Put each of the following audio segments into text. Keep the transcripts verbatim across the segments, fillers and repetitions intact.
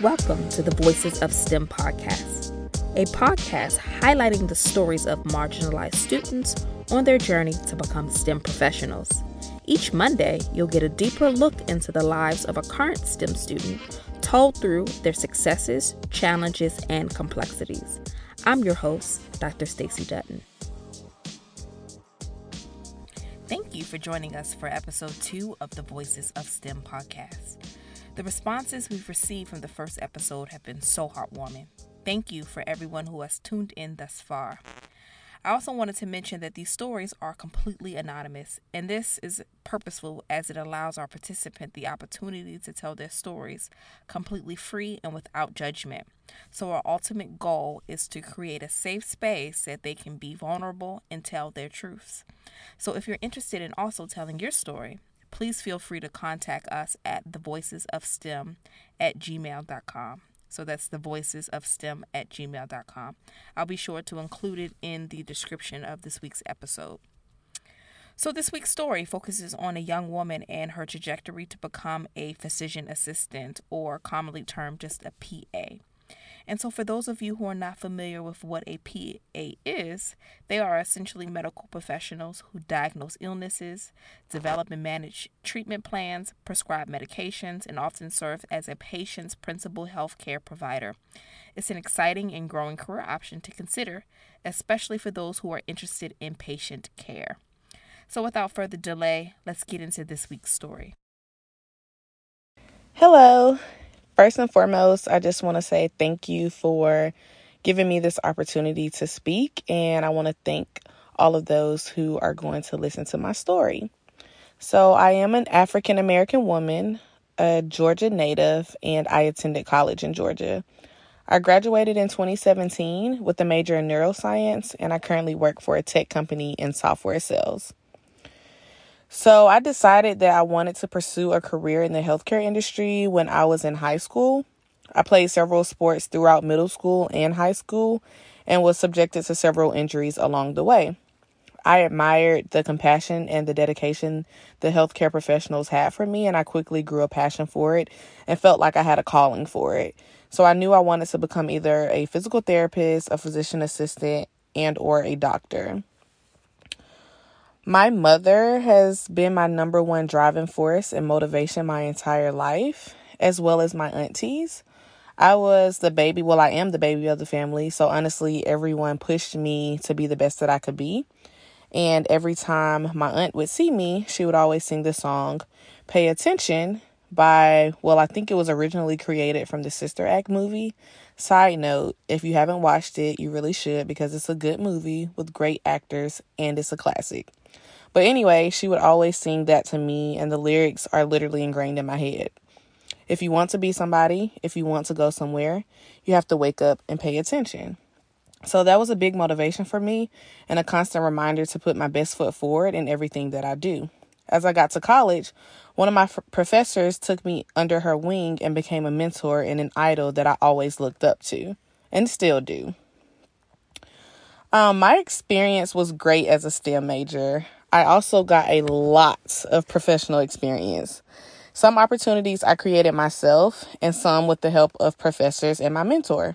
Welcome to the Voices of STEM podcast, a podcast highlighting the stories of marginalized students on their journey to become STEM professionals. Each Monday, you'll get a deeper look into the lives of a current STEM student told through their successes, challenges, and complexities. I'm your host, Doctor Stacey Dutton. Thank you for joining us for episode two of the Voices of STEM podcast. The responses we've received from the first episode have been so heartwarming. Thank you for everyone who has tuned in thus far. I also wanted to mention that these stories are completely anonymous, and this is purposeful as it allows our participant the opportunity to tell their stories completely free and without judgment. So our ultimate goal is to create a safe space that they can be vulnerable and tell their truths. So if you're interested in also telling your story, please feel free to contact us at the voices of stem at gmail dot com. So that's the voices of stem at gmail dot com. I'll be sure to include it in the description of this week's episode. So this week's story focuses on a young woman and her trajectory to become a physician assistant, or commonly termed just a P A. And so for those of you who are not familiar with what a P A is, they are essentially medical professionals who diagnose illnesses, develop and manage treatment plans, prescribe medications, and often serve as a patient's principal health care provider. It's an exciting and growing career option to consider, especially for those who are interested in patient care. So without further delay, let's get into this week's story. Hello. First and foremost, I just want to say thank you for giving me this opportunity to speak, and I want to thank all of those who are going to listen to my story. So I am an African-American woman, a Georgia native, and I attended college in Georgia. I graduated in twenty seventeen with a major in neuroscience, and I currently work for a tech company in software sales. So I decided that I wanted to pursue a career in the healthcare industry when I was in high school. I played several sports throughout middle school and high school and was subjected to several injuries along the way. I admired the compassion and the dedication the healthcare professionals had for me, and I quickly grew a passion for it and felt like I had a calling for it. So I knew I wanted to become either a physical therapist, a physician assistant, and or a doctor. My mother has been my number one driving force and motivation my entire life, as well as my aunties. I was the baby, well, I am the baby of the family, so honestly, everyone pushed me to be the best that I could be. And every time my aunt would see me, she would always sing the song, Pay Attention, by, well, I think it was originally created from the Sister Act movie. Side note, if you haven't watched it, you really should, because it's a good movie with great actors, and it's a classic. But anyway, she would always sing that to me, and the lyrics are literally ingrained in my head. If you want to be somebody, if you want to go somewhere, you have to wake up and pay attention. So that was a big motivation for me and a constant reminder to put my best foot forward in everything that I do. As I got to college, one of my f- professors took me under her wing and became a mentor and an idol that I always looked up to and still do. Um, my experience was great as a STEM major. I also got a lot of professional experience. Some opportunities I created myself and some with the help of professors and my mentor.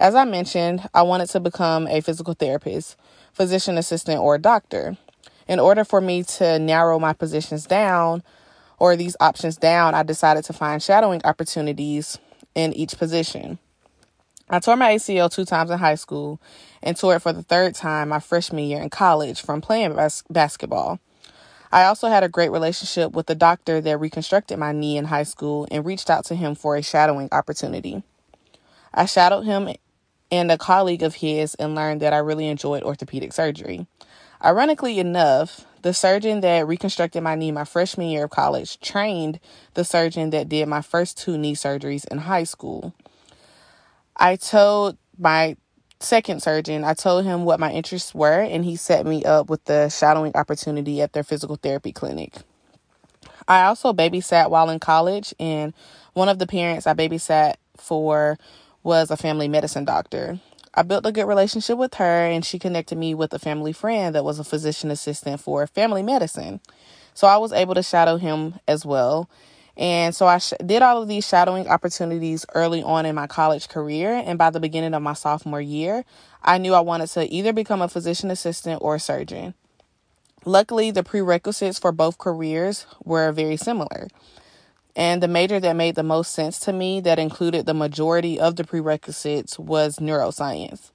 As I mentioned, I wanted to become a physical therapist, physician assistant, or doctor. In order for me to narrow my positions down or these options down, I decided to find shadowing opportunities in each position. I tore my A C L two times in high school and tore it for the third time my freshman year in college from playing bas- basketball. I also had a great relationship with the doctor that reconstructed my knee in high school and reached out to him for a shadowing opportunity. I shadowed him and a colleague of his and learned that I really enjoyed orthopedic surgery. Ironically enough, the surgeon that reconstructed my knee my freshman year of college trained the surgeon that did my first two knee surgeries in high school. I told my second surgeon, I told him what my interests were, and he set me up with the shadowing opportunity at their physical therapy clinic. I also babysat while in college, and one of the parents I babysat for was a family medicine doctor. I built a good relationship with her, and she connected me with a family friend that was a physician assistant for family medicine. So I was able to shadow him as well. And so I sh- did all of these shadowing opportunities early on in my college career. And by the beginning of my sophomore year, I knew I wanted to either become a physician assistant or a surgeon. Luckily, the prerequisites for both careers were very similar. And the major that made the most sense to me that included the majority of the prerequisites was neuroscience.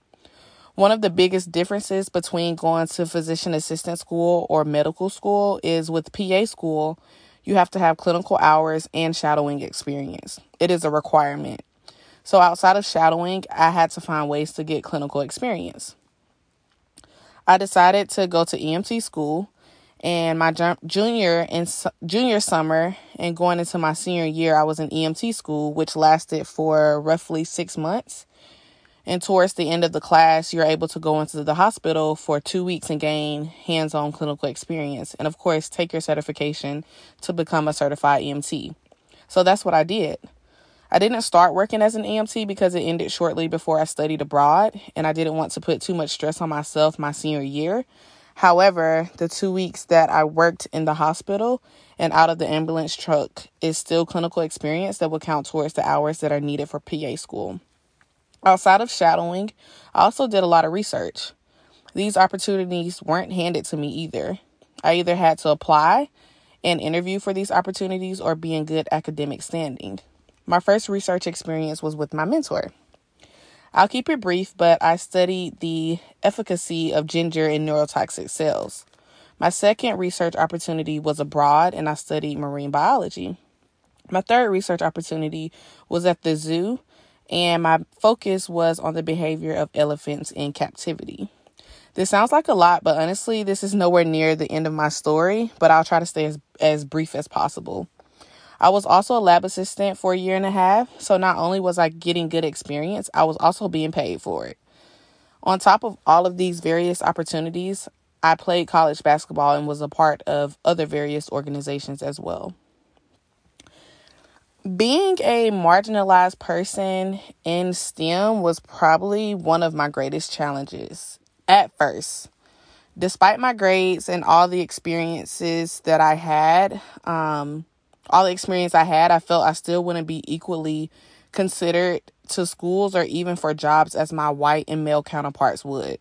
One of the biggest differences between going to physician assistant school or medical school is with P A school, you have to have clinical hours and shadowing experience. It is a requirement. So outside of shadowing, I had to find ways to get clinical experience. I decided to go to E M T school, and my junior and junior summer and going into my senior year, I was in E M T school, which lasted for roughly six months. And towards the end of the class, you're able to go into the hospital for two weeks and gain hands-on clinical experience. And, of course, take your certification to become a certified E M T. So that's what I did. I didn't start working as an E M T because it ended shortly before I studied abroad, and I didn't want to put too much stress on myself my senior year. However, the two weeks that I worked in the hospital and out of the ambulance truck is still clinical experience that will count towards the hours that are needed for P A school. Outside of shadowing, I also did a lot of research. These opportunities weren't handed to me either. I either had to apply and interview for these opportunities or be in good academic standing. My first research experience was with my mentor. I'll keep it brief, but I studied the efficacy of ginger in neurotoxic cells. My second research opportunity was abroad, and I studied marine biology. My third research opportunity was at the zoo, and my focus was on the behavior of elephants in captivity. This sounds like a lot, but honestly, this is nowhere near the end of my story, but I'll try to stay as, as brief as possible. I was also a lab assistant for a year and a half, so not only was I getting good experience, I was also being paid for it. On top of all of these various opportunities, I played college basketball and was a part of other various organizations as well. Being a marginalized person in STEM was probably one of my greatest challenges at first. Despite my grades and all the experiences that I had, um, all the experience I had, I felt I still wouldn't be equally considered to schools or even for jobs as my white and male counterparts would.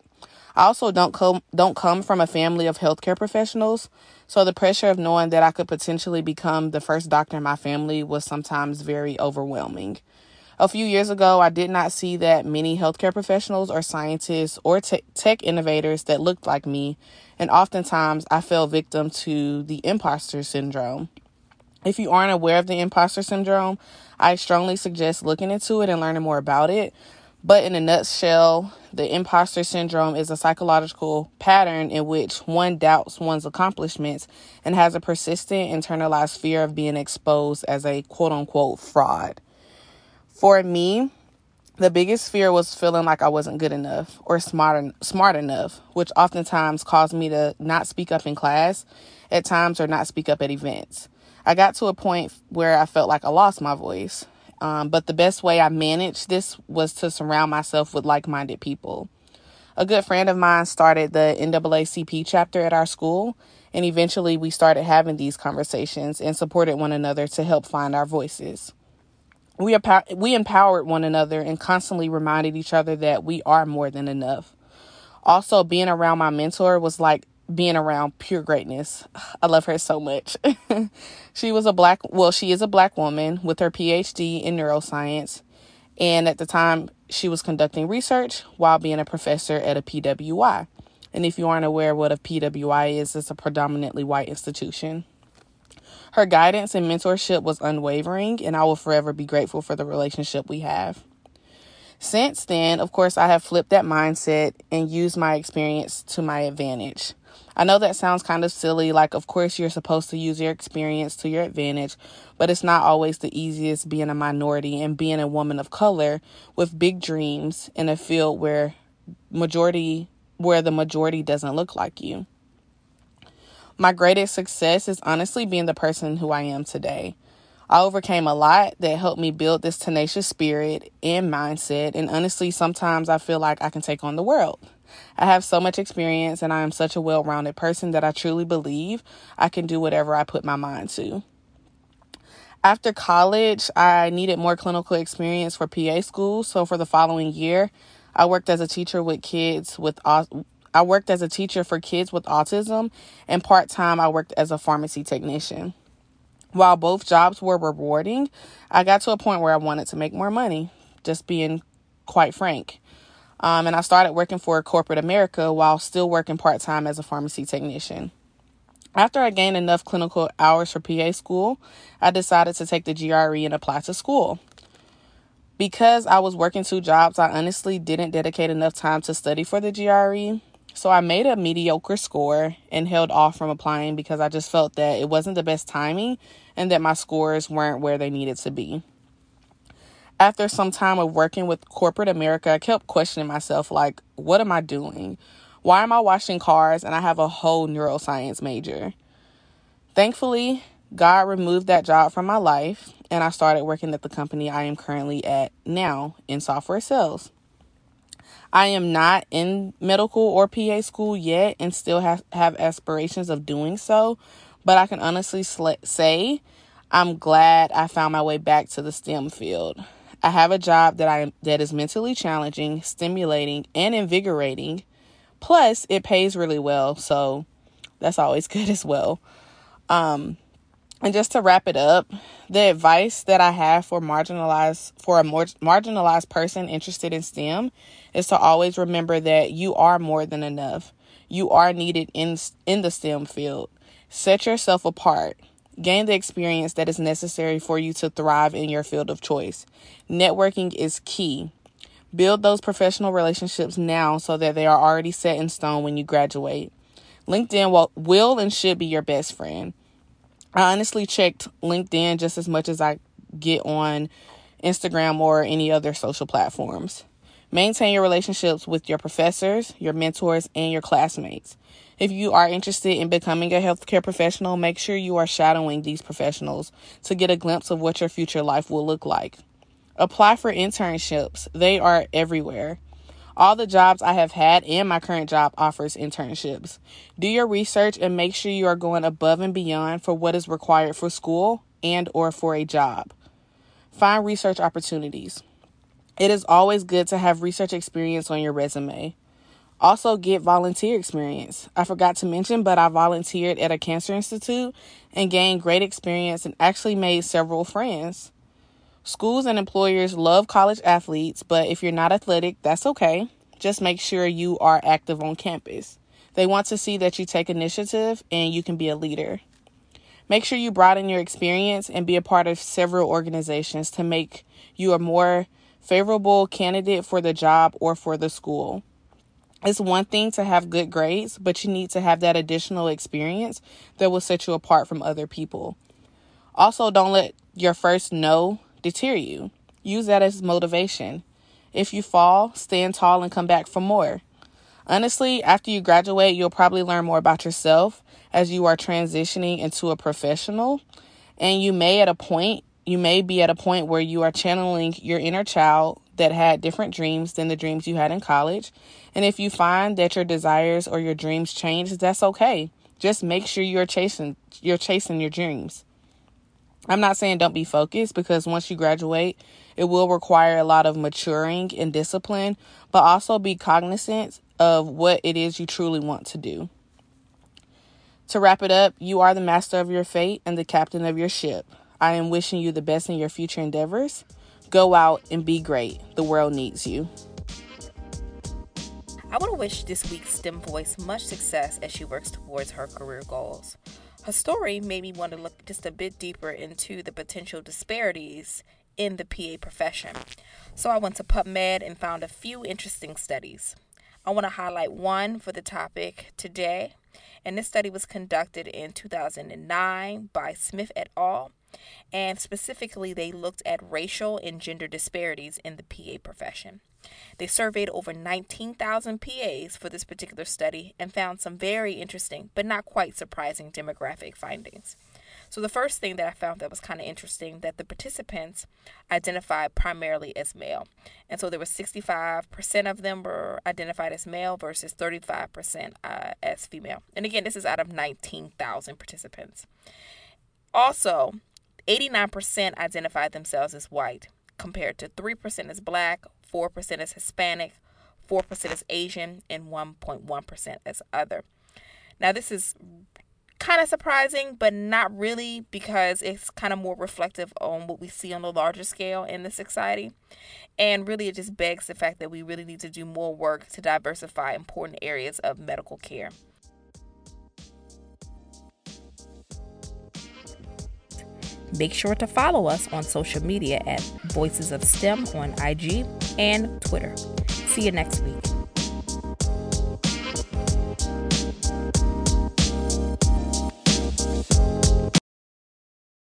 I also don't come don't come from a family of healthcare professionals, so the pressure of knowing that I could potentially become the first doctor in my family was sometimes very overwhelming. A few years ago, I did not see that many healthcare professionals or scientists or te- tech innovators that looked like me, and oftentimes I fell victim to the imposter syndrome. If you aren't aware of the imposter syndrome, I strongly suggest looking into it and learning more about it. But in a nutshell, the imposter syndrome is a psychological pattern in which one doubts one's accomplishments and has a persistent internalized fear of being exposed as a quote-unquote fraud. For me, the biggest fear was feeling like I wasn't good enough or smart, smart enough, which oftentimes caused me to not speak up in class at times or not speak up at events. I got to a point where I felt like I lost my voice. Um, but the best way I managed this was to surround myself with like-minded people. A good friend of mine started the N double A C P chapter at our school, and eventually we started having these conversations and supported one another to help find our voices. We, empower- we empowered one another and constantly reminded each other that we are more than enough. Also, being around my mentor was like being around pure greatness. I love her so much. She was a black, well, she is a black woman with her P H D in neuroscience. And at the time, she was conducting research while being a professor at a P W I. And if you aren't aware what a P W I is, it's a predominantly white institution. Her guidance and mentorship was unwavering, and I will forever be grateful for the relationship we have. Since then, of course, I have flipped that mindset and used my experience to my advantage. I know that sounds kind of silly, like, of course, you're supposed to use your experience to your advantage, but it's not always the easiest being a minority and being a woman of color with big dreams in a field where majority, where the majority doesn't look like you. My greatest success is honestly being the person who I am today. I overcame a lot that helped me build this tenacious spirit and mindset, and honestly, sometimes I feel like I can take on the world. I have so much experience and I am such a well-rounded person that I truly believe I can do whatever I put my mind to. After college, I needed more clinical experience for P A school. So for the following year, I worked as a teacher with kids with au- I worked as a teacher for kids with autism, and part-time I worked as a pharmacy technician. While both jobs were rewarding, I got to a point where I wanted to make more money, just being quite frank. Um, and I started working for corporate America while still working part-time as a pharmacy technician. After I gained enough clinical hours for P A school, I decided to take the G R E and apply to school. Because I was working two jobs, I honestly didn't dedicate enough time to study for the G R E. So I made a mediocre score and held off from applying because I just felt that it wasn't the best timing and that my scores weren't where they needed to be. After some time of working with corporate America, I kept questioning myself, like, what am I doing? Why am I washing cars and I have a whole neuroscience major? Thankfully, God removed that job from my life and I started working at the company I am currently at now in software sales. I am not in medical or P A school yet and still have, have aspirations of doing so, but I can honestly sl- say I'm glad I found my way back to the STEM field. I have a job that I that is mentally challenging, stimulating, and invigorating. Plus, it pays really well, so that's always good as well. Um, and just to wrap it up, the advice that I have for marginalized for a more marginalized person interested in STEM is to always remember that you are more than enough. You are needed in in the STEM field. Set yourself apart. Gain the experience that is necessary for you to thrive in your field of choice. Networking is key. Build those professional relationships now so that they are already set in stone when you graduate. LinkedIn will, will and should be your best friend. I honestly checked LinkedIn just as much as I get on Instagram or any other social platforms. Maintain your relationships with your professors, your mentors, and your classmates. If you are interested in becoming a healthcare professional, make sure you are shadowing these professionals to get a glimpse of what your future life will look like. Apply for internships. They are everywhere. All the jobs I have had and my current job offers internships. Do your research and make sure you are going above and beyond for what is required for school and or for a job. Find research opportunities. It is always good to have research experience on your resume. Also get volunteer experience. I forgot to mention, but I volunteered at a cancer institute and gained great experience and actually made several friends. Schools and employers love college athletes, but if you're not athletic, that's okay. Just make sure you are active on campus. They want to see that you take initiative and you can be a leader. Make sure you broaden your experience and be a part of several organizations to make you a more favorable candidate for the job or for the school. It's one thing to have good grades, but you need to have that additional experience that will set you apart from other people. Also, don't let your first no deter you. Use that as motivation. If you fall, stand tall and come back for more. Honestly, after you graduate, you'll probably learn more about yourself as you are transitioning into a professional. And you may at a point, you may be at a point where you are channeling your inner child that had different dreams than the dreams you had in college. And if you find that your desires or your dreams change, that's okay. Just make sure you're chasing, you're chasing your dreams. I'm not saying don't be focused, because once you graduate, it will require a lot of maturing and discipline, but also be cognizant of what it is you truly want to do. To wrap it up, you are the master of your fate and the captain of your ship. I am wishing you the best in your future endeavors. Go out and be great. The world needs you. I want to wish this week's STEM voice much success as she works towards her career goals. Her story made me want to look just a bit deeper into the potential disparities in the P A profession. So I went to PubMed and found a few interesting studies. I want to highlight one for the topic today. And this study was conducted in two thousand nine by Smith et al. And specifically, they looked at racial and gender disparities in the P A profession. They surveyed over nineteen thousand P As for this particular study and found some very interesting but not quite surprising demographic findings. So the first thing that I found that was kind of interesting, that the participants identified primarily as male. And so there was sixty-five percent of them were identified as male versus thirty-five percent uh, as female. And again, this is out of nineteen thousand participants. Also, eighty-nine percent identify themselves as white, compared to three percent as black, four percent as Hispanic, four percent as Asian, and one point one percent as other. Now, this is kind of surprising, but not really, because it's kind of more reflective on what we see on the larger scale in the society. And really, it just begs the fact that we really need to do more work to diversify important areas of medical care. Make sure to follow us on social media at Voices of STEM on I G and Twitter. See you next week.